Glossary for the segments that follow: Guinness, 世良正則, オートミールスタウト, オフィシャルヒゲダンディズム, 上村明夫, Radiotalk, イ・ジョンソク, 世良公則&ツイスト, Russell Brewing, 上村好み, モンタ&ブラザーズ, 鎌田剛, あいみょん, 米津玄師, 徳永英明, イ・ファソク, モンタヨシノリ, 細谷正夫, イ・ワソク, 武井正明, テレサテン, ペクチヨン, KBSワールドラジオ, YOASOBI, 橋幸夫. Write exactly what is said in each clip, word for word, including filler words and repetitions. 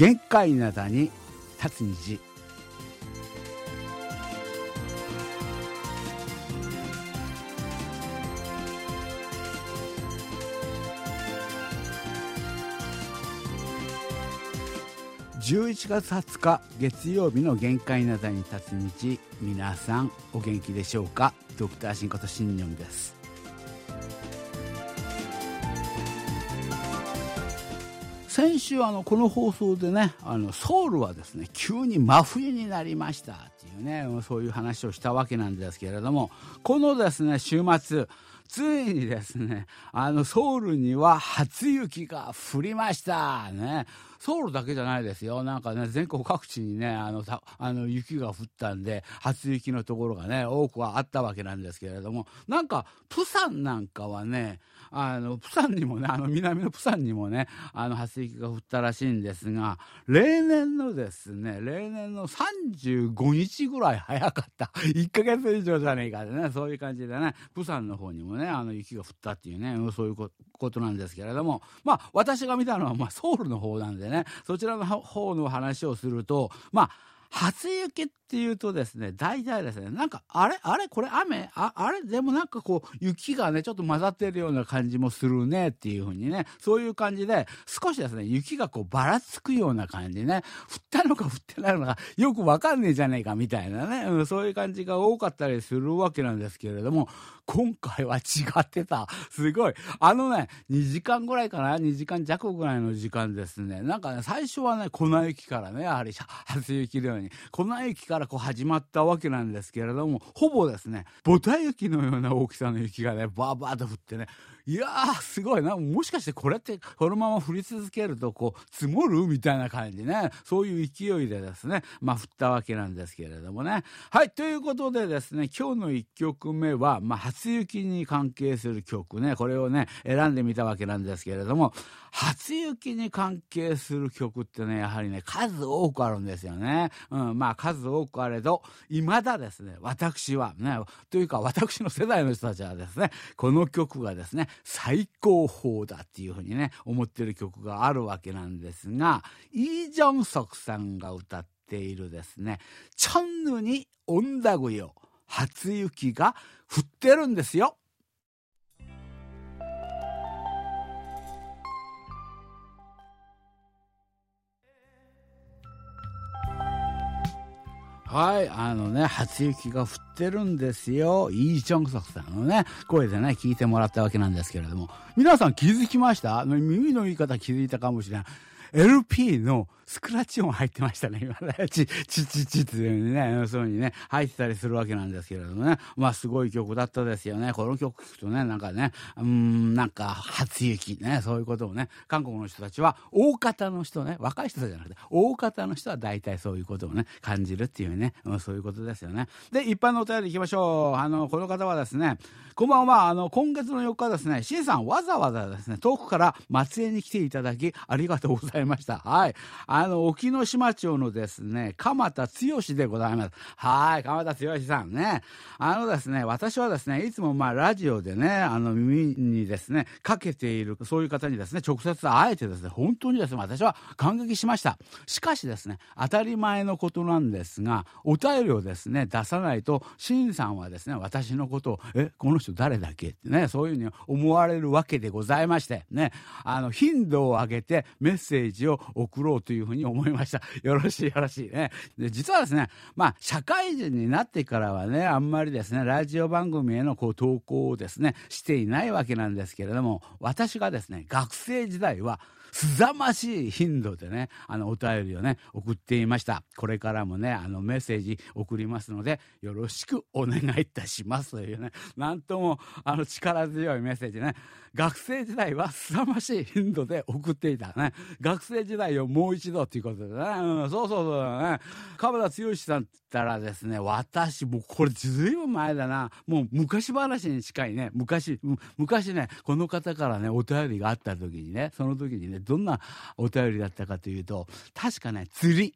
限界なだに立つ虹。じゅういちがつはつか月曜日の限界なだに立つ日、皆さんお元気でしょうか。ドクター新ことしんにょんです。先週あのこの放送でね、あのソウルはですね急に真冬になりましたっていうね、そういう話をしたわけなんですけれども、このですね週末ついにですね、あのソウルには初雪が降りましたね。ソウルだけじゃないですよ。なんかね、全国各地にね、あのたあの雪が降ったんで、初雪のところがね、多くはあったわけなんですけれども、なんかプサンなんかはね、あのプサンにもね、あの南のプサンにもね、あの初雪が降ったらしいんですが、例年のですね、例年のさんじゅうごにちぐらい早かった。いっかげつ以上じゃねえかでね、そういう感じでね、プサンの方にもね、あの雪が降ったっていうね、そういうことなんですけれども、まあ私が見たのはまあソウルの方なんでね、そちらの方の話をすると、まあ初雪っていうとですね、大体ですね、なんかあれあれこれ雨 あ, あれでもなんかこう雪がねちょっと混ざってるような感じもするねっていう風にね、そういう感じで少しですね雪がこうばらつくような感じね、降ったのか降ってないのかよくわかんねえじゃねえかみたいなね、うん、そういう感じが多かったりするわけなんですけれども、今回は違ってた。すごいあのねにじかんぐらいかな、にじかんじゃくぐらいの時間ですね、なんかね最初はね粉雪からね、やはり初雪のように粉雪からこう始まったわけなんですけれども、ほぼですねボタ雪のような大きさの雪がねバーバーと降ってね、いやーすごいな、もしかしてこれってこのまま降り続けるとこう積もるみたいな感じね、そういう勢いでですねまあ降ったわけなんですけれどもね。はい、ということでですね、今日のいっきょくめはまあ初雪に関係する曲ね、これをね選んでみたわけなんですけれども、初雪に関係する曲ってねやはりね数多くあるんですよね、うん、まあ数多くあれどいまだですね私はね、というか私の世代の人たちはですねこの曲がですね最高峰だっていうふうにね思ってる曲があるわけなんですが、イ・ジョンソクさんが歌っているですねチョンヌに온다고요、初雪が降ってるんですよ。はい、あのね初雪が降ってるんですよ、イ・ジョンソクさんのね声でね聞いてもらったわけなんですけれども、皆さん気づきました？耳の言い方気づいたかもしれない。エルピー のスクラッチ音入ってましたね、今ねチッチッチッチッっていう風にね、そういう風にね入ってたりするわけなんですけれどもね、まあすごい曲だったですよね。この曲聴くとねなんかねうーんなんか初雪ね、そういうことをね韓国の人たちは大方の人ね、若い人じゃなくて大方の人は大体そういうことをね感じるっていうね、そういうことですよね。で一般のお便りいきましょう。あのこの方はですね、こんばんは、あの今月のよっかですね、シンさんわざわざですね遠くから松江に来ていただきありがとうございますました。はい、あの沖ノ島町のですね鎌田剛でございます。はい、鎌田剛さんね、あのですね私はですねいつもまあラジオでねあの耳にですねかけているそういう方にですね直接会えてですね本当にですね私は感激しました。しかしですね当たり前のことなんですが、お便りをですね出さないと新さんはですね私のことをえこの人誰だっけってね、そういうふうに思われるわけでございましてね、あの頻度を上げてメッセージを送ろうというふうに思いました。よろしいよろしいね。で実はですねまあ社会人になってからはねあんまりですねラジオ番組へのこう投稿をですねしていないわけなんですけれども、私がですね学生時代はすざましい頻度でねあのお便りをね送っていました。これからもねあのメッセージ送りますのでよろしくお願いいたしますというね、なんともあの力強いメッセージね、学生時代はすざましい頻度で送っていたね、学生時代をもう一度ということでね、うん、そうそうそうね、鎌田剛さんって言ったらですね私もうこれずいぶん前だな、もう昔話に近いね、昔昔ねこの方からねお便りがあった時にね、その時にねどんなお便りだったかというと、確かね釣り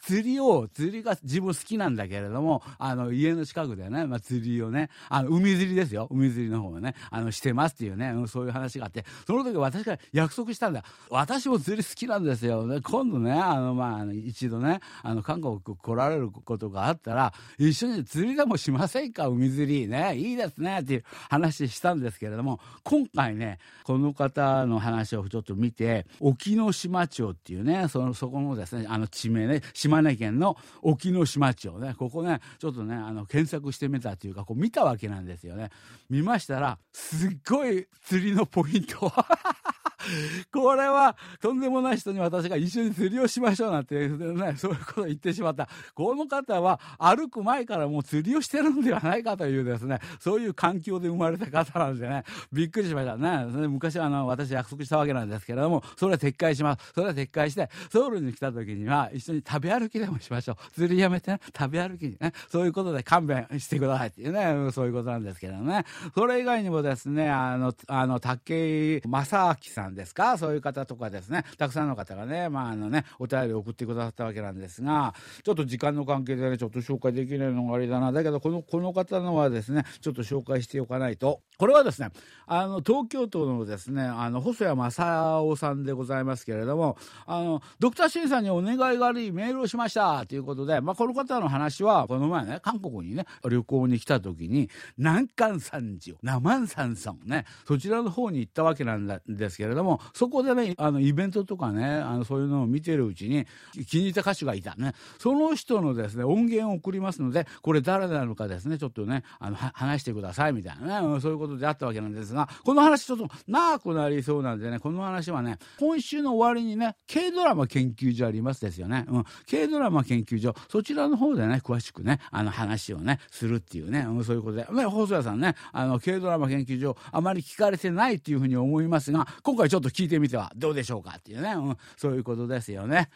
釣りを釣りが自分好きなんだけれども、あの家の近くでね、まあ、釣りをね、あの海釣りですよ、海釣りの方をねあのしてますっていうね、そういう話があって、その時私から約束したんだ。私も釣り好きなんですよ、で今度ねあの、まあ、一度ねあの韓国来られることがあったら一緒に釣りでもしませんか、海釣りねいいですねっていう話したんですけれども、今回ねこの方の話をちょっと見て、沖ノ島町っていうね そ, のそこのですねあの地名ね、島根県の沖ノ島町ね、ここねちょっとねあの検索してみたというか、こう見たわけなんですよね。見ましたらすっごい釣りのポイントこれはとんでもない人に私が一緒に釣りをしましょうなんて、ね、そういうことを言ってしまった。この方は歩く前からもう釣りをしてるんではないかというですね、そういう環境で生まれた方なんでね、びっくりしましたね。昔はあの私約束したわけなんですけれども、それは撤回します。それは撤回してソウルに来た時には一緒に食べ歩きでもしましょう、釣りやめて、ね、食べ歩きにね、そういうことで勘弁してくださいっていうね、そういうことなんですけどね。それ以外にもですね、あのあの武井正明さんですか、そういう方とかですね、たくさんの方がね、まああのね、お便りを送ってくださったわけなんですが、ちょっと時間の関係でねちょっと紹介できないのがあれだな。だけどこのこの方のはですねちょっと紹介しておかないと。これはですねあの東京都のですねあの細谷正夫さんでございますけれども、あのドクターシンさんにお願いがありメールをしましたということで、まあ、この方の話はこの前ね韓国にね旅行に来た時に南関山寺南安山さんね、そちらの方に行ったわけなんですけれども、そこでねあのイベントとかねあのそういうのを見てるうちに気に入った歌手がいたね、その人のですね音源を送りますので、これ誰なのかですねちょっとねあの話してくださいみたいなね、そういうことであったわけなんですが、この話ちょっと長くなりそうなんでね、この話はね今週の終わりにね K ドラマ研究所ありますですよね、うん、K ドラマ研究所、そちらの方でね詳しくねあの話をねするっていうね、うん、そういうことで、ね、細谷さんねあの K ドラマ研究所あまり聞かれてないっていうふうに思いますが、今回ちょっとちょっと聞いてみてはどうでしょうかっていうね、うん、そういうことですよね。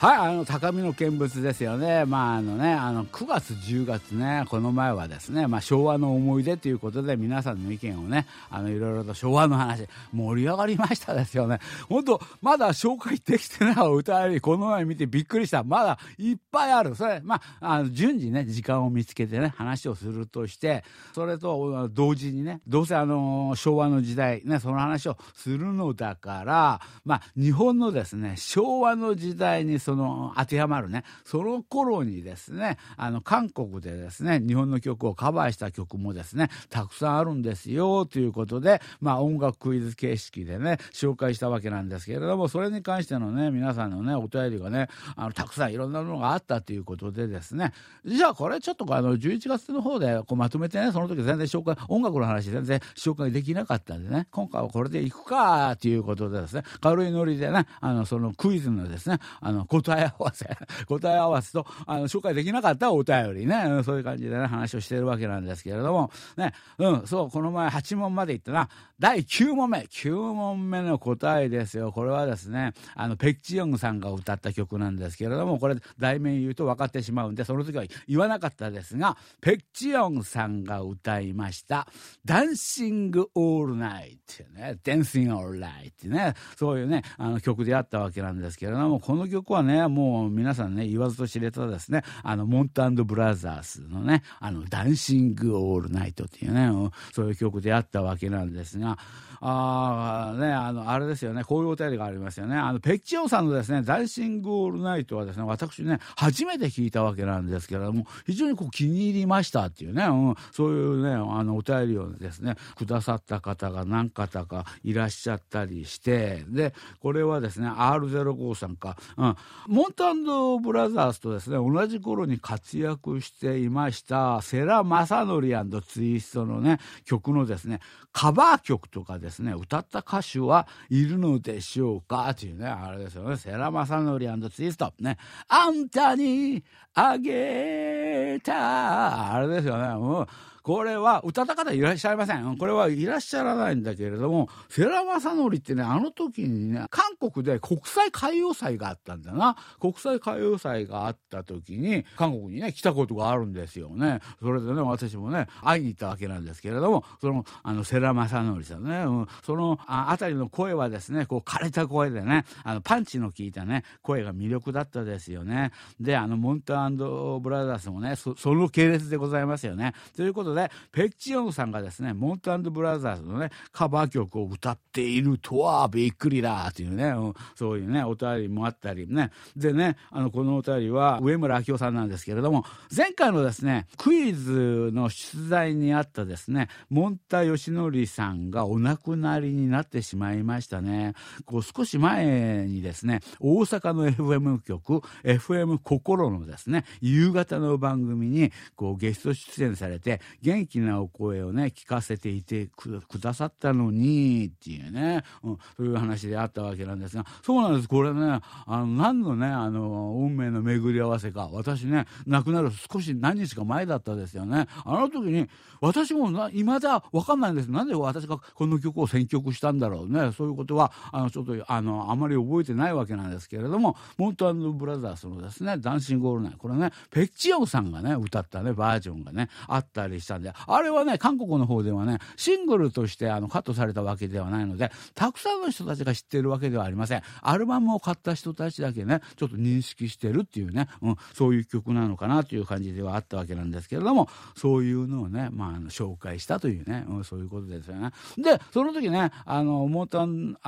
はい、あの高みの見物ですよね。まああのねあのくがつじゅうがつね、この前はですね、まあ、昭和の思い出ということで皆さんの意見をねあのいろいろと昭和の話盛り上がりましたですよね。本当まだ紹介できてないお便りこの前見てびっくりした。まだいっぱいある。それまあ、あの順次ね時間を見つけてね話をするとして、それと同時にねどうせあの昭和の時代ねその話をするのだから、まあ日本のですね昭和の時代にその当てはまるね、その頃にですねあの韓国でですね日本の曲をカバーした曲もですねたくさんあるんですよということで、まあ音楽クイズ形式でね紹介したわけなんですけれども、それに関してのね皆さんのねお便りがねあのたくさんいろんなのがあったということでですね、じゃあこれちょっとあのじゅういちがつの方でこうまとめてね、その時全然紹介音楽の話全然紹介できなかったんでね、今回はこれでいくかということでですね、軽いノリでねあのそのクイズのですねあの答え合わせ答え合わせとあの紹介できなかったお便りね、そういう感じでね話をしているわけなんですけれどもね、うんそう、この前はち問までいったな。だいきゅう問目、きゅう問目の答えですよ。これはですねあのペクチヨンさんが歌った曲なんですけれども、これ題名言うと分かってしまうんでその時は言わなかったですが、ペクチヨンさんが歌いましたダンシングオールナイトね、ダンシングオールナイトね、そういうねあの曲であったわけなんですけれども、この曲はねもう皆さんね言わずと知れたですねあのモンタ&ブラザースのねあのダンシングオールナイトっていうねそういう曲であったわけなんですが、あーねあのあれですよね、こういうお便りがありますよね。あのペクチヨンさんのですねダンシングオールナイトはですね私ね初めて聞いたわけなんですけれども、非常にこう気に入りましたっていうね、うん、そういうねあのお便りをですねくださった方が何方かいらっしゃったりして、でこれはですね アールゼロご さんか、うんモンタ&ブラザーズとですね同じ頃に活躍していました世良公則&ツイストのね曲のですねカバー曲とかですね歌った歌手はいるのでしょうかというね、あれですよね、世良公則&ツイストね、あんたにあげたあれですよね、うんこれはうたたかでいらっしゃいません。これはいらっしゃらないんだけれども、世良正則ってね、あの時にね、韓国で国際海洋祭があったんだな。国際海洋祭があった時に韓国にね来たことがあるんですよね。それでね、私もね会いに行ったわけなんですけれども、そのあの世良正則さんね、うん、そのあたりの声はですね、こう枯れた声でね、あのパンチの効いたね声が魅力だったですよね。で、あのモンタ&ブラザーズもね そ, その系列でございますよね。ということでペクチヨンさんがですね、モンタ&ブラザーズのねカバー曲を歌っているとはびっくりだというね、うん、そういうねお便りもあったりね。でね、あのこのお便りは上村明夫さんなんですけれども、前回のですねクイズの出題にあったですねモンタヨシノリさんがお亡くなりになってしまいましたね。こう少し前にですね、大阪の エフエム 局 エフエム 心のですね夕方の番組にこうゲスト出演されて、元気なお声をね聞かせていて く, くださったのにっていうね、うん、そういう話であったわけなんですが、そうなんです。これね、あの何のねあの運命の巡り合わせか、私ね亡くなる少し何日か前だったですよね。あの時に私もいまだ分かんないんです。なんで私がこの曲を選曲したんだろうね、そういうことはあのちょっとあのあまり覚えてないわけなんですけれども、モンタ&ブラザーズのですねダンシングオールナイト、これねペクチヨンさんがね歌ったねバージョンがねあったりしたんで、あれはね韓国の方ではねシングルとしてあのカットされたわけではないので、たくさんの人たちが知ってるわけではありません。アルバムを買った人たちだけねちょっと認識してるっていうね、うん、そういう曲なのかなという感じではあったわけなんですけれども、そういうのをね、まあ、あの紹介したというね、うん、そういうことですよね。でその時ねあのモンタあ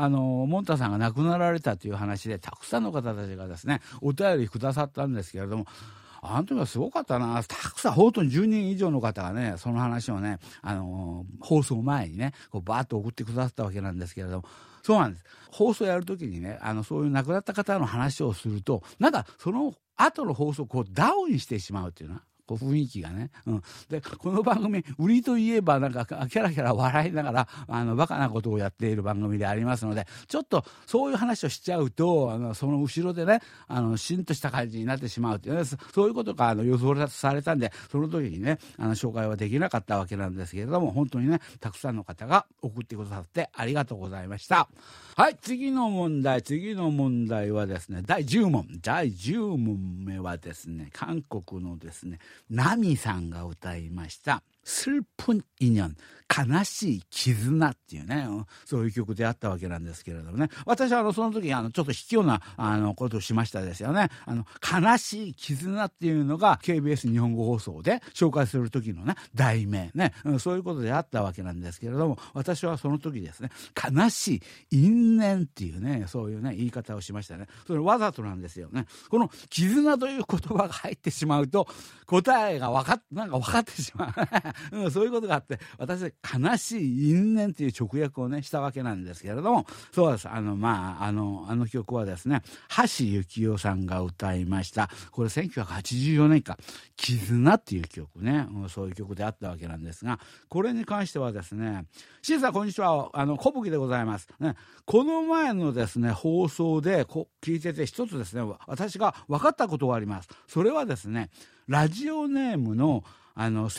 のモンタさんが亡くなられたという話で、たくさんの方たちがですねお便りくださったんですけれども、あの時はすごかったな。たくさん本当にじゅうにん以上の方がねその話をね、あのー、放送前にねこうバーッと送ってくださったわけなんですけれども、そうなんです。放送やるときにね、あのそういう亡くなった方の話をすると、なんかその後の放送をダウンしてしまうっていうのはこう雰囲気がね、うん、でこの番組売りといえばなんかキャラキャラ笑いながらあのバカなことをやっている番組でありますので、ちょっとそういう話をしちゃうとあのその後ろでねあのしんとした感じになってしまうっていうね、そういうことがあの予想されたんで、その時にねあの紹介はできなかったわけなんですけれども、本当にねたくさんの方が送ってくださってありがとうございました。はい、次の問題次の問題はですねだいじゅう問。だいじゅう問目はですね、韓国のですねナミさんが歌いました슬픈인연、悲しい絆っていうね、そういう曲であったわけなんですけれどもね、私はあのその時あのちょっと卑怯なあのことをしましたですよね。あの悲しい絆っていうのが ケービーエス 日本語放送で紹介する時のね題名ね、そういうことであったわけなんですけれども、私はその時ですね悲しい因縁っていうね、そういうね言い方をしましたね。それわざとなんですよね。この絆という言葉が入ってしまうと答えが分かっなんか分かってしまううん、そういうことがあって私は悲しい因縁という直訳をねしたわけなんですけれども、そうです。あのまああのあの曲はですね橋幸夫さんが歌いました。これせんきゅうひゃくはちじゅうよねんか絆っていう曲ね、うん、そういう曲であったわけなんですが、これに関してはですね、しんさんこんにちは、あの小吹でございます、ね、この前のですね放送でこ聞いてて一つですね私が分かったことがあります。それはですねラジオネームのあの青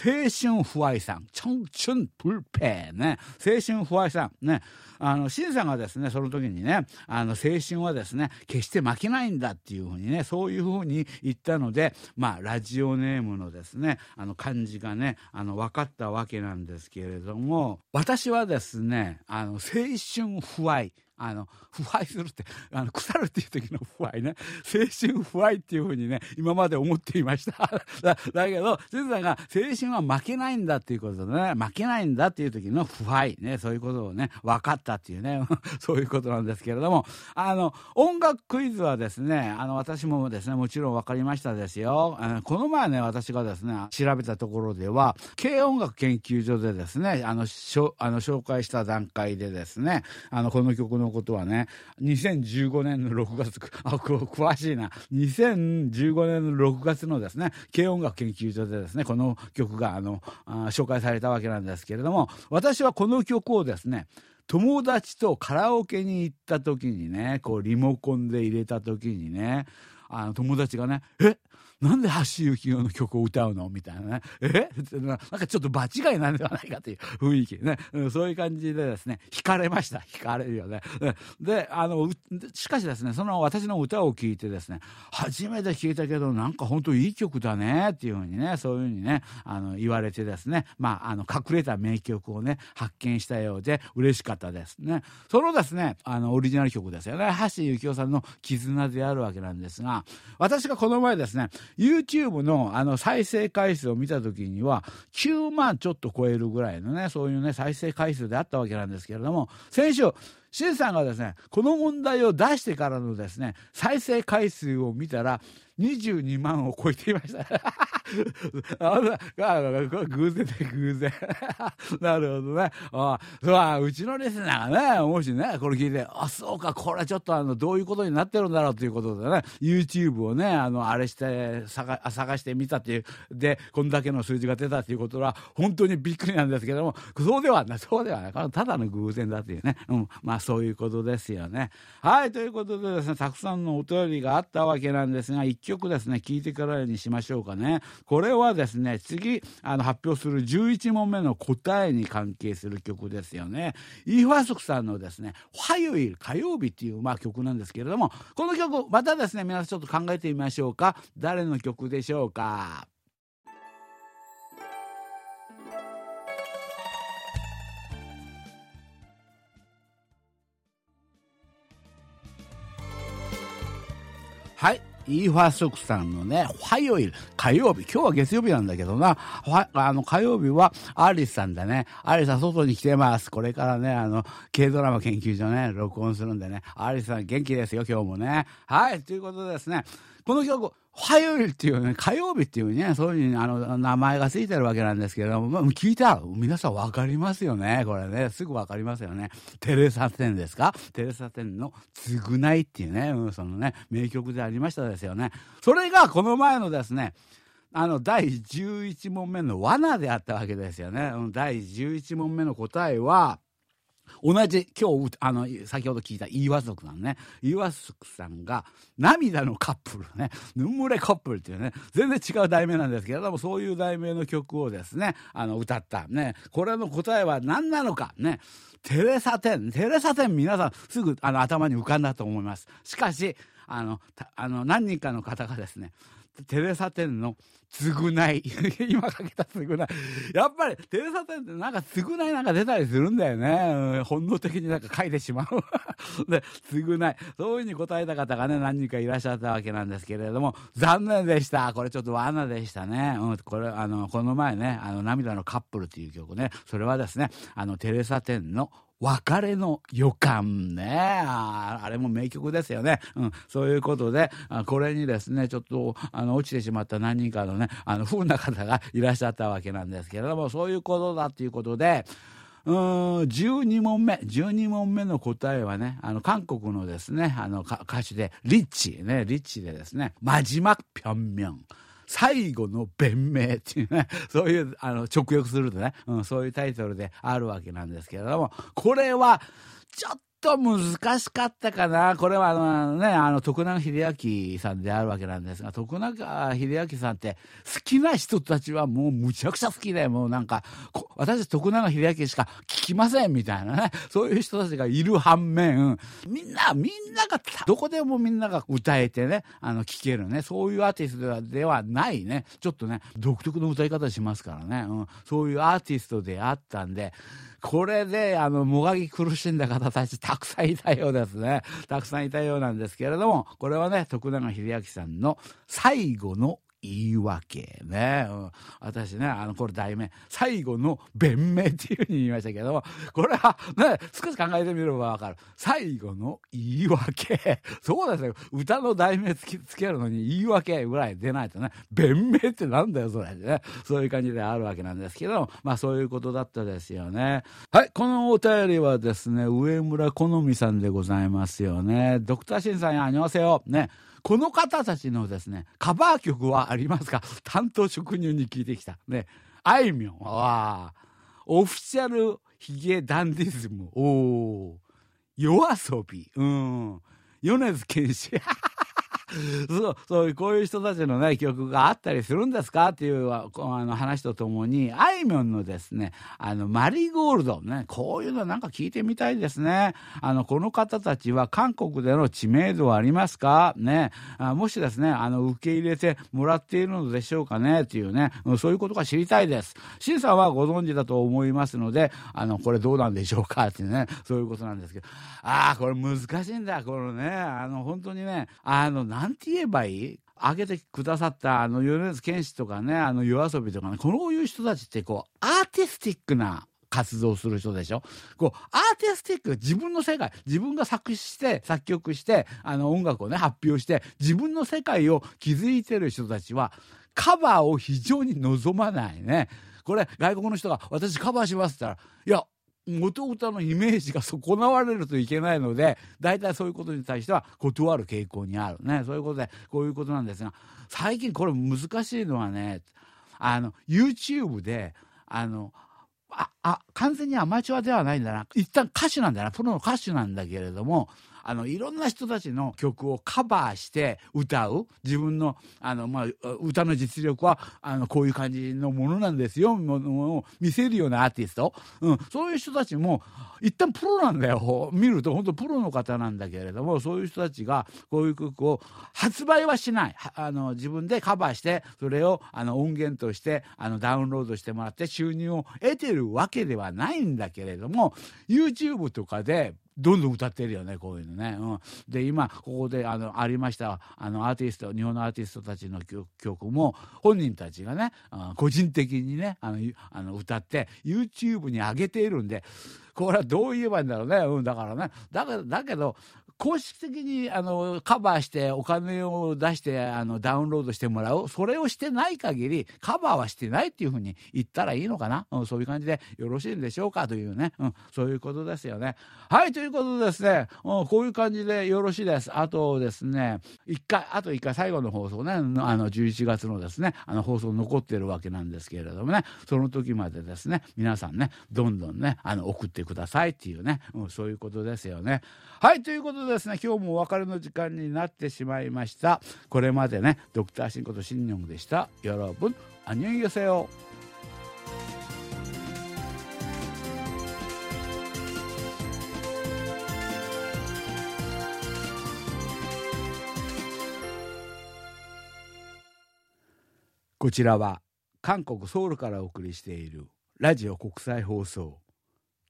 春不愛さん、청춘불패ね、青春不愛さんね、あのシンさんがですねその時にね、あの青春はですね決して負けないんだっていうふうにね、そういうふうに言ったので、まあラジオネームのですねあの漢字がねあの分かったわけなんですけれども、私はですねあの青春不愛、あの腐敗するってあの腐るっていう時の腐敗ね、青春腐敗っていうふうにね今まで思っていましただ, だけどしんさんが青春は負けないんだっていうことでね、負けないんだっていう時の腐敗ね、そういうことをね分かったっていうねそういうことなんですけれども、あの音楽クイズはですねあの私もですねもちろん分かりましたですよ。あのこの前ね私がですね調べたところでは軽音楽研究所でですねあのしょあの紹介した段階でですね、あのこの曲ののことはねにせんじゅうごねんのろくがつ、あ詳しいな、にせんじゅうごねんのろくがつのですね軽音楽研究所でですねこの曲があのあ紹介されたわけなんですけれども、私はこの曲をですね友達とカラオケに行った時にねこうリモコンで入れた時にね、あの友達がねえなんで橋幸夫の曲を歌うのみたいなね、えなんかちょっと場違いなんではないかという雰囲気ね、そういう感じでですね惹かれました。惹かれるよね。であのしかしですねその私の歌を聴いてですね初めて聴いたけどなんか本当いい曲だねっていう風にねそういう風にねあの言われてですね、まあ、あの隠れた名曲をね発見したようで嬉しかったですね。そのですねあのオリジナル曲ですよね、橋幸夫さんの絆であるわけなんですが、私がこの前ですね YouTube の, あの再生回数を見た時にはきゅうまんちょっと超えるぐらいのねそういうね再生回数であったわけなんですけれども、先週しんさんがですねこの問題を出してからのですね再生回数を見たらにじゅうにまんを超えていました。偶然で偶然なるほどね。ああうちのリスナーがねもしねこれ聞いてあそうかこれちょっとあのどういうことになってるんだろうということでね YouTube をね あのあれして探、探してみたっていうでこんだけの数字が出たということは本当にびっくりなんですけども、そうではないそうではないただの偶然だっていうね、うん、まあそういうことですよね。はいということでですねたくさんのお便りがあったわけなんですがいっきょくですね聞いてからにしましょうかね。これはですね次あの発表するじゅういちもんめの答えに関係する曲ですよね。イ・ファソクさんのですねハユイル火曜日っていう、まあ、曲なんですけれども、この曲またですね皆さんちょっと考えてみましょうか。誰の曲でしょうか。はいイーファーソクさんのね火曜日火曜日今日は月曜日なんだけどなあの火曜日はアリスさんだね。アリスさん外に来てます。これからねあの軽ドラマ研究所ね録音するんでねアリスさん元気ですよ今日もね。はいということでですねこの曲火曜日っていうね火曜日っていうねそういうあの名前がついてるわけなんですけれども、まあ、聞いた皆さんわかりますよねこれねすぐわかりますよね。テレサテンですかテレサテンの償いっていうね、うん、そのね名曲でありましたですよね。それがこの前のですねあのだいじゅういちもんめの罠であったわけですよね。だいじゅういちもんめの答えは同じ今日あの先ほど聞いたイ・ワソクさんねイ・ワソクさんが涙のカップルねヌムレカップルっていうね全然違う題名なんですけれどもそういう題名の曲をですねあの歌ったね。これの答えは何なのかね。テレサテンテレサテン皆さんすぐあの頭に浮かんだと思います。しかしあのあの何人かの方がですねテレサテンの償い今かけた償いやっぱりテレサテンってなんか償いなんか出たりするんだよね、うん、本能的になんか書いてしまうで償いそういう風に答えた方がね何人かいらっしゃったわけなんですけれども残念でした。これちょっと罠でしたね、うん、これあのこの前ねあの涙のカップルっていう曲ねそれはですねあのテレサテンの別れの予感ね あ, あれも名曲ですよね、うん、そういうことでこれにですねちょっとあの落ちてしまった何人かのねあの不運な方がいらっしゃったわけなんですけれどもそういうことだということでうーんじゅうにもんめじゅうにもんめの答えはねあの韓国のですねあの歌手でリッチねリッチでですねマジマクピョンミョン最後の弁明っていうねそういうあの直訳するとね、うん、そういうタイトルであるわけなんですけれどもこれはちょっとちょっと難しかったかな。これはあの、ね、あの徳永英明さんであるわけなんですが徳永英明さんって好きな人たちはもうむちゃくちゃ好きでもうなんか私徳永英明しか聞きませんみたいなねそういう人たちがいる反面みんなみんながどこでもみんなが歌えてねあの聴けるねそういうアーティストではないねちょっとね独特の歌い方しますからね、うん、そういうアーティストであったんでこれであのもがき苦しんだ方たちたくさんいたようですねたくさんいたようなんですけれどもこれはね徳永英明さんの最後の言い訳ね、うん、私ねあのこれ題名最後の弁明っていう風に言いましたけどもこれはね少し考えてみればわかる最後の言い訳そうですね歌の題名つ け, つけるのに言い訳ぐらい出ないとね弁明ってなんだよそれねそういう感じであるわけなんですけどもまあそういうことだったですよね。はいこのお便りはですね上村好みさんでございますよね。ドクターシンさんやあにょうせよねこの方たちのですねカバー曲はありますか。担当職人に聞いてきたね。あいみょんはオフィシャルヒゲダンディズムおーYOASOBIうん米津玄師そう、そういうこういう人たちのね曲があったりするんですかっていうあの話とともに、あいみょんのですねあのマリーゴールドね、こういうのなんか聞いてみたいですね。あのこの方たちは韓国での知名度はありますかね、あもしですねあの受け入れてもらっているのでしょうかねっていうね、そういうことが知りたいです。シンさんはご存知だと思いますので、あのこれどうなんでしょうかってね、そういうことなんですけど、あーこれ難しいんだこのね、あの本当にねあのなんて言えばいい、挙げてくださったあの米津玄師とかね、あのYOASOBIとかね、こういう人たちってこうアーティスティックな活動する人でしょ。こうアーティスティック、自分の世界、自分が作詞して作曲してあの音楽をね発表して自分の世界を築いてる人たちはカバーを非常に望まないね。これ外国の人が私カバーしますって言ったら、いや元歌のイメージが損なわれるといけないので、大体そういうことに対しては断る傾向にあるね。そういうことでこういうことなんですが、最近これ難しいのはね、あの YouTube であのああ完全にアマチュアではないんだな、一旦歌手なんだな、プロの歌手なんだけれども、あのいろんな人たちの曲をカバーして歌う、自分のあの、まあ、歌の実力はあのこういう感じのものなんですよものを見せるようなアーティスト、うん、そういう人たちも一旦プロなんだよ、見ると本当プロの方なんだけれども、そういう人たちがこういう曲を発売はしない、あの自分でカバーしてそれをあの音源としてあのダウンロードしてもらって収入を得てるわけではないんだけれども、 YouTube とかでどんどん歌ってるよね、こういうのね、うん、で今ここで あのありましたあのアーティスト、日本のアーティストたちの 曲, 曲も本人たちがね、うん、個人的にねあのあの歌って YouTube に上げているんで、これはどう言えばいいんだろうね、うん、だからねだけど、だけど公式的にあのカバーしてお金を出してあのダウンロードしてもらう、それをしてない限りカバーはしてないっていうふうに言ったらいいのかな、うん、そういう感じでよろしいんでしょうかというね、うん、そういうことですよね。はい、ということでですね、うん、こういう感じでよろしいです。あとですねいっかい、あといっかい最後の放送ね、あのじゅういちがつのですねあの放送残ってるわけなんですけれどもね、その時までですね皆さんねどんどんねあの送ってくださいっていうね、うん、そういうことですよね。はい、ということでですね、今日もお別れの時間になってしまいました。これまでねドクターシンことシンニョンでした。여러분 안녕히계세요。こちらは韓国ソウルからお送りしているラジオ国際放送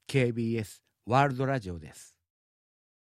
ケービーエス ワールドラジオです。